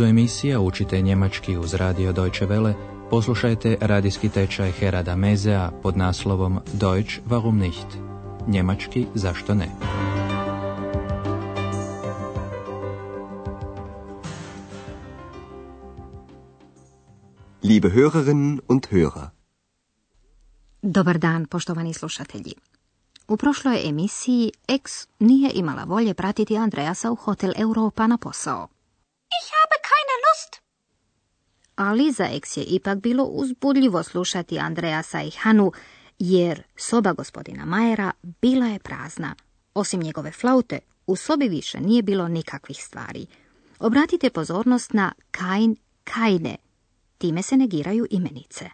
nizu emisija Učite njemački uz radio Deutsche Welle poslušajte radijski tečaj Herrada Meesea pod naslovom Deutsch, warum nicht? Njemački, zašto ne? Liebe Hörerinnen und Hörer. Dobar dan, poštovani slušatelji. U prošloj emisiji Ex nije imala volje pratiti Andreasa u Hotel Europa na posao. Ich habe keine Lust. Ali za Ex je ipak bilo uzbudljivo slušati Andreasa i Hanu, jer soba gospodina Meiera bila je prazna. Osim njegove flaute, u sobi više nije bilo nikakvih stvari. Obratite pozornost na kein, keine. Time se negiraju imenice.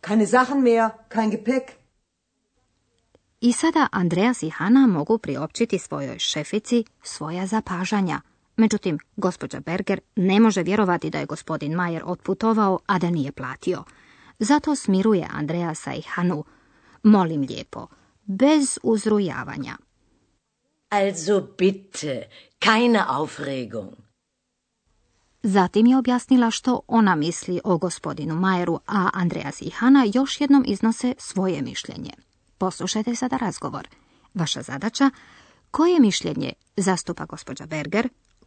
Keine Sachen mehr, kein Gepäck. I sada Andreas i Hana mogu priopćiti svojoj šefici svoja zapažanja. Međutim, gospođa Berger ne može vjerovati da je gospodin Meier otputovao, a da nije platio. Zato smiruje Andreasa i Hanu. Molim lijepo, bez uzrujavanja. Also bitte, keine Aufregung. Zatim je objasnila što ona misli o gospodinu Meieru, a Andreas i Hana još jednom iznose svoje mišljenje. Poslušajte sada razgovor. Vaša zadaća, koje mišljenje zastupa gospođa Berger,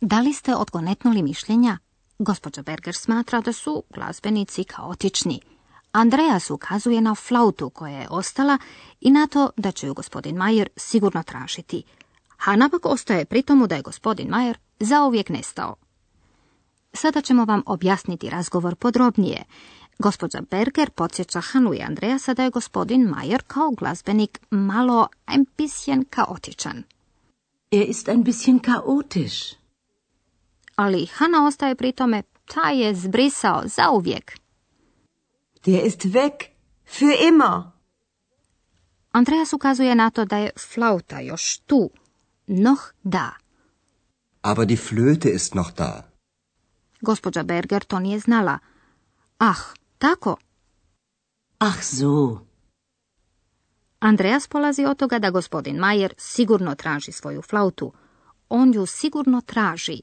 Da li ste odgonetnuli mišljenja? Gospođa Berger smatra da su glazbenici kaotični. Andreas ukazuje na flautu koja je ostala i na to da će ju gospodin Meier sigurno tražiti. Hana pak ostaje pri tomu da je gospodin Meier zauvijek nestao. Sada ćemo vam objasniti razgovor podrobnije. Gospođa Berger podsjeća Hanu i Andreasa da je gospodin Meier kao glazbenik malo ein bisschen kaotičan. Er ist ein bisschen kaotisch. Ali Hana ostaje pri tome, taj je zbrisao zauvijek. Der ist weg, für immer. Andreas ukazuje na to da je flauta još tu, noch da. Aber die Flöte ist noch da. Gospođa Berger to nije znala. Ah, tako. Ach so. Andreas polazi od toga da gospodin Meier sigurno traži svoju flautu. On ju sigurno traži.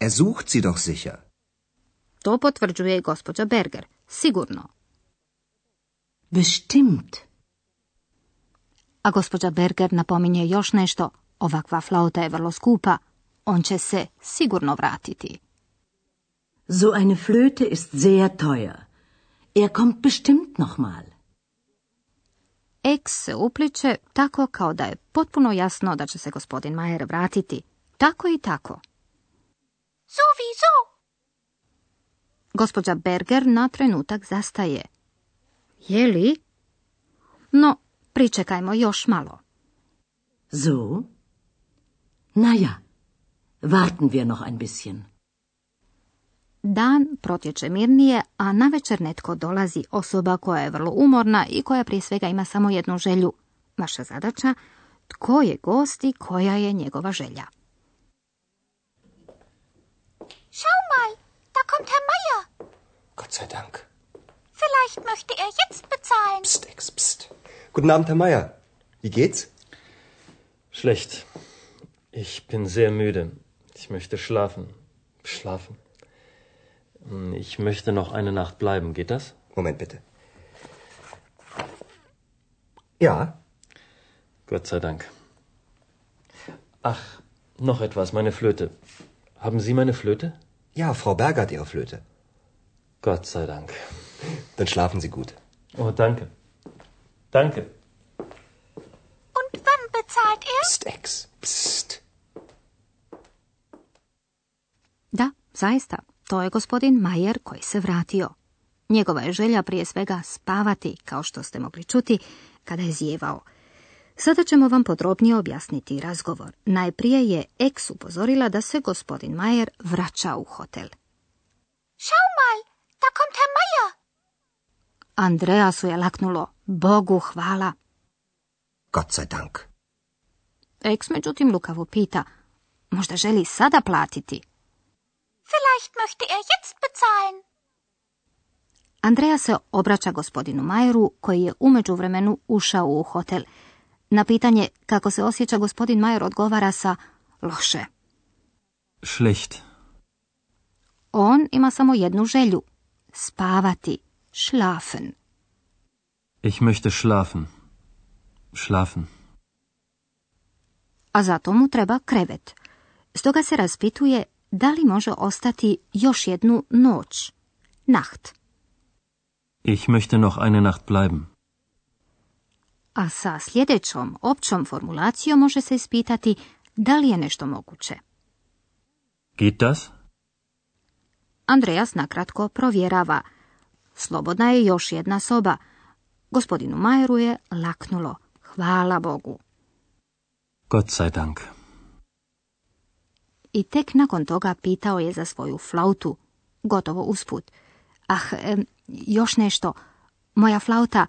Er sucht sie doch sicher. To potvrđuje i gospođa Berger. Sigurno. Bestimmt. A gospođa Berger napominje još nešto. Ovakva flauta je vrlo skupa. On će se sigurno vratiti. So eine Flöte ist sehr teuer. Er kommt bestimmt noch mal. Ex se upliče tako kao da je potpuno jasno da će se gospodin Meier vratiti. Tako i tako. Sowieso. Gospođa Berger na trenutak zastaje. Je li? No, pričekajmo još malo. So? Na ja, warten wir noch ein bisschen. Dan protječe mirnije, a navečer netko dolazi, osoba koja je vrlo umorna i koja prije svega ima samo jednu želju. Vaša zadaća, tko je gost i koja je njegova želja. Schau mal, da kommt Herr Meier. Gott sei Dank. Vielleicht möchte er jetzt bezahlen. Pst, Ex, pst. Guten Abend, Herr Meier. Wie geht's? Schlecht. Ich bin sehr müde. Ich möchte schlafen. Schlafen. Ich möchte noch eine Nacht bleiben. Geht das? Moment bitte. Ja. Gott sei Dank. Ach, noch etwas, meine Flöte. Haben Sie meine Flöte? Ja, Frau Berger hat Ihre Flöte. Gott sei Dank. Dann schlafen Sie gut. Oh, danke. Danke. Und wann bezahlt er? Psst, Ex. Psst. Da, zaista. To je gospodin Meier koji se vratio. Njegova je želja prije svega spavati, kao što ste mogli čuti, kada je zijevao. Sada ćemo vam podrobnije objasniti razgovor. Najprije je Ex upozorila da se gospodin Meier vraća u hotel. Schau mal, da kommt Herr Meier. Andreasu je laknulo. Bogu hvala. Gott sei Dank. Ex međutim lukavo pita. Možda želi sada platiti. Vielleicht möchte er jetzt bezahlen. Andreas se obraća gospodinu Meieru, koji je u međuvremenu ušao u hotel. Na pitanje kako se osjeća gospodin Meier odgovara sa loše. Schlecht. On ima samo jednu želju. Spavati. Schlafen. Ich möchte schlafen. Schlafen. A zato mu treba krevet. Stoga se raspituje da li može ostati još jednu noć. Nacht. Ich möchte noch eine Nacht bleiben. A sa sljedećom općom formulacijom može se ispitati da li je nešto moguće. Geht das? Andreas nakratko provjerava. Slobodna je još jedna soba. Gospodinu Meieru je laknulo. Hvala Bogu. Gott sei Dank. I tek nakon toga pitao je za svoju flautu. Gotovo usput. Ah, još nešto. Moja flauta.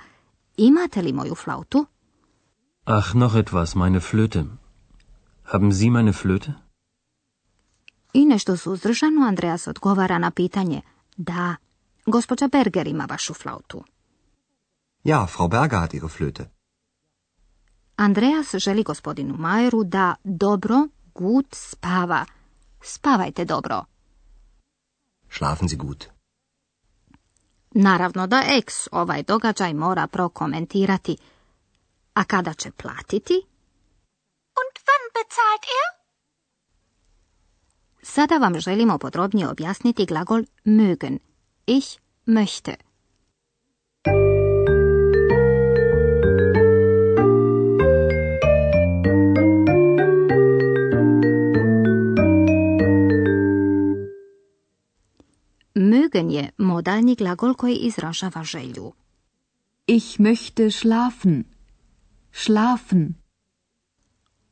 Imate li moju flautu? Ach, noch etwas, meine Flöte. Haben Sie meine Flöte? I nešto suzdržano Andreas odgovara na pitanje. Da, gospođa Berger ima vašu flautu. Ja, Frau Berger hat ihre Flöte. Andreas želi gospodinu Meieru da dobro, gut spava. Spavajte dobro. Schlafen Sie gut. Naravno da Ex ovaj događaj mora prokomentirati. A kada će platiti? Und wann bezahlt er? Sada vam želimo podrobnije objasniti glagol mögen. Ich möchte. Mögen je modalni glagol koji izražava želju. Ich möchte schlafen. Schlafen.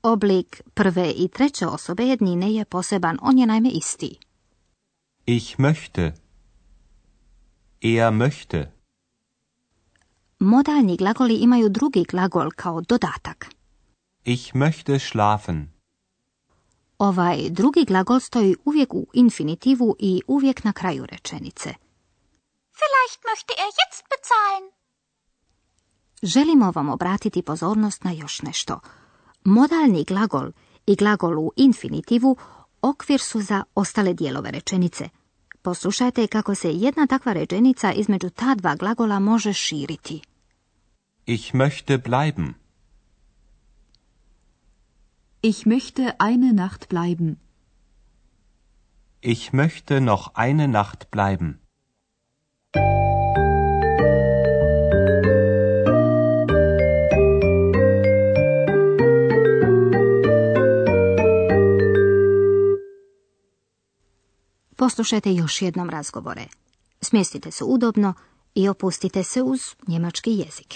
Oblik prve i treće osobe jednine je poseban, on je naime isti. Ich möchte. Er möchte. Modalni glagoli imaju drugi glagol kao dodatak. Ich möchte schlafen. Ovaj drugi glagol stoji uvijek u infinitivu i uvijek na kraju rečenice. Vielleicht möchte er jetzt bezahlen. Želimo vam obratiti pozornost na još nešto. Modalni glagol i glagol u infinitivu okvir su za ostale dijelove rečenice. Poslušajte kako se jedna takva rečenica između ta dva glagola može širiti. Ich möchte bleiben. Ich möchte eine Nacht bleiben. Ich möchte noch eine Nacht bleiben. Poslušajte još jednom razgovore. Smjestite se udobno i opustite se uz njemački jezik.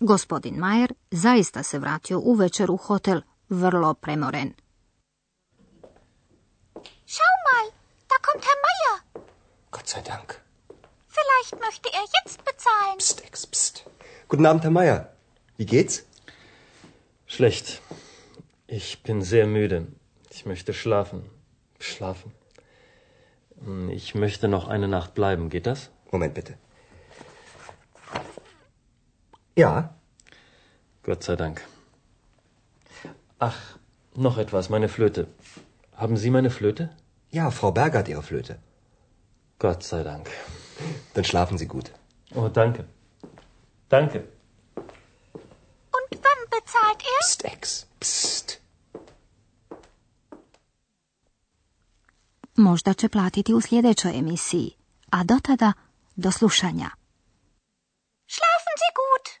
Gospodin Meier zaista se vratio uvečer u hotel, vrlo premoren. Schau mal, da kommt Herr Meier. Gott sei Dank. Vielleicht möchte er jetzt bezahlen. Pst, ex, pst. Guten Abend, Herr Meier. Wie geht's? Schlecht. Ich bin sehr müde. Ich möchte schlafen. Schlafen. Ich möchte noch eine Nacht bleiben. Geht das? Moment bitte. Ja. Gott sei Dank. Ach, noch etwas. Meine Flöte. Haben Sie meine Flöte? Ja, Frau Berger hat Ihre Flöte. Gott sei Dank. Dann schlafen Sie gut. Oh, danke. Danke. Und wann bezahlt er? Pst, Ex. Pst. Možda će platiti u sljedećoj emisiji, a do tada do slušanja. Schlafen Sie gut.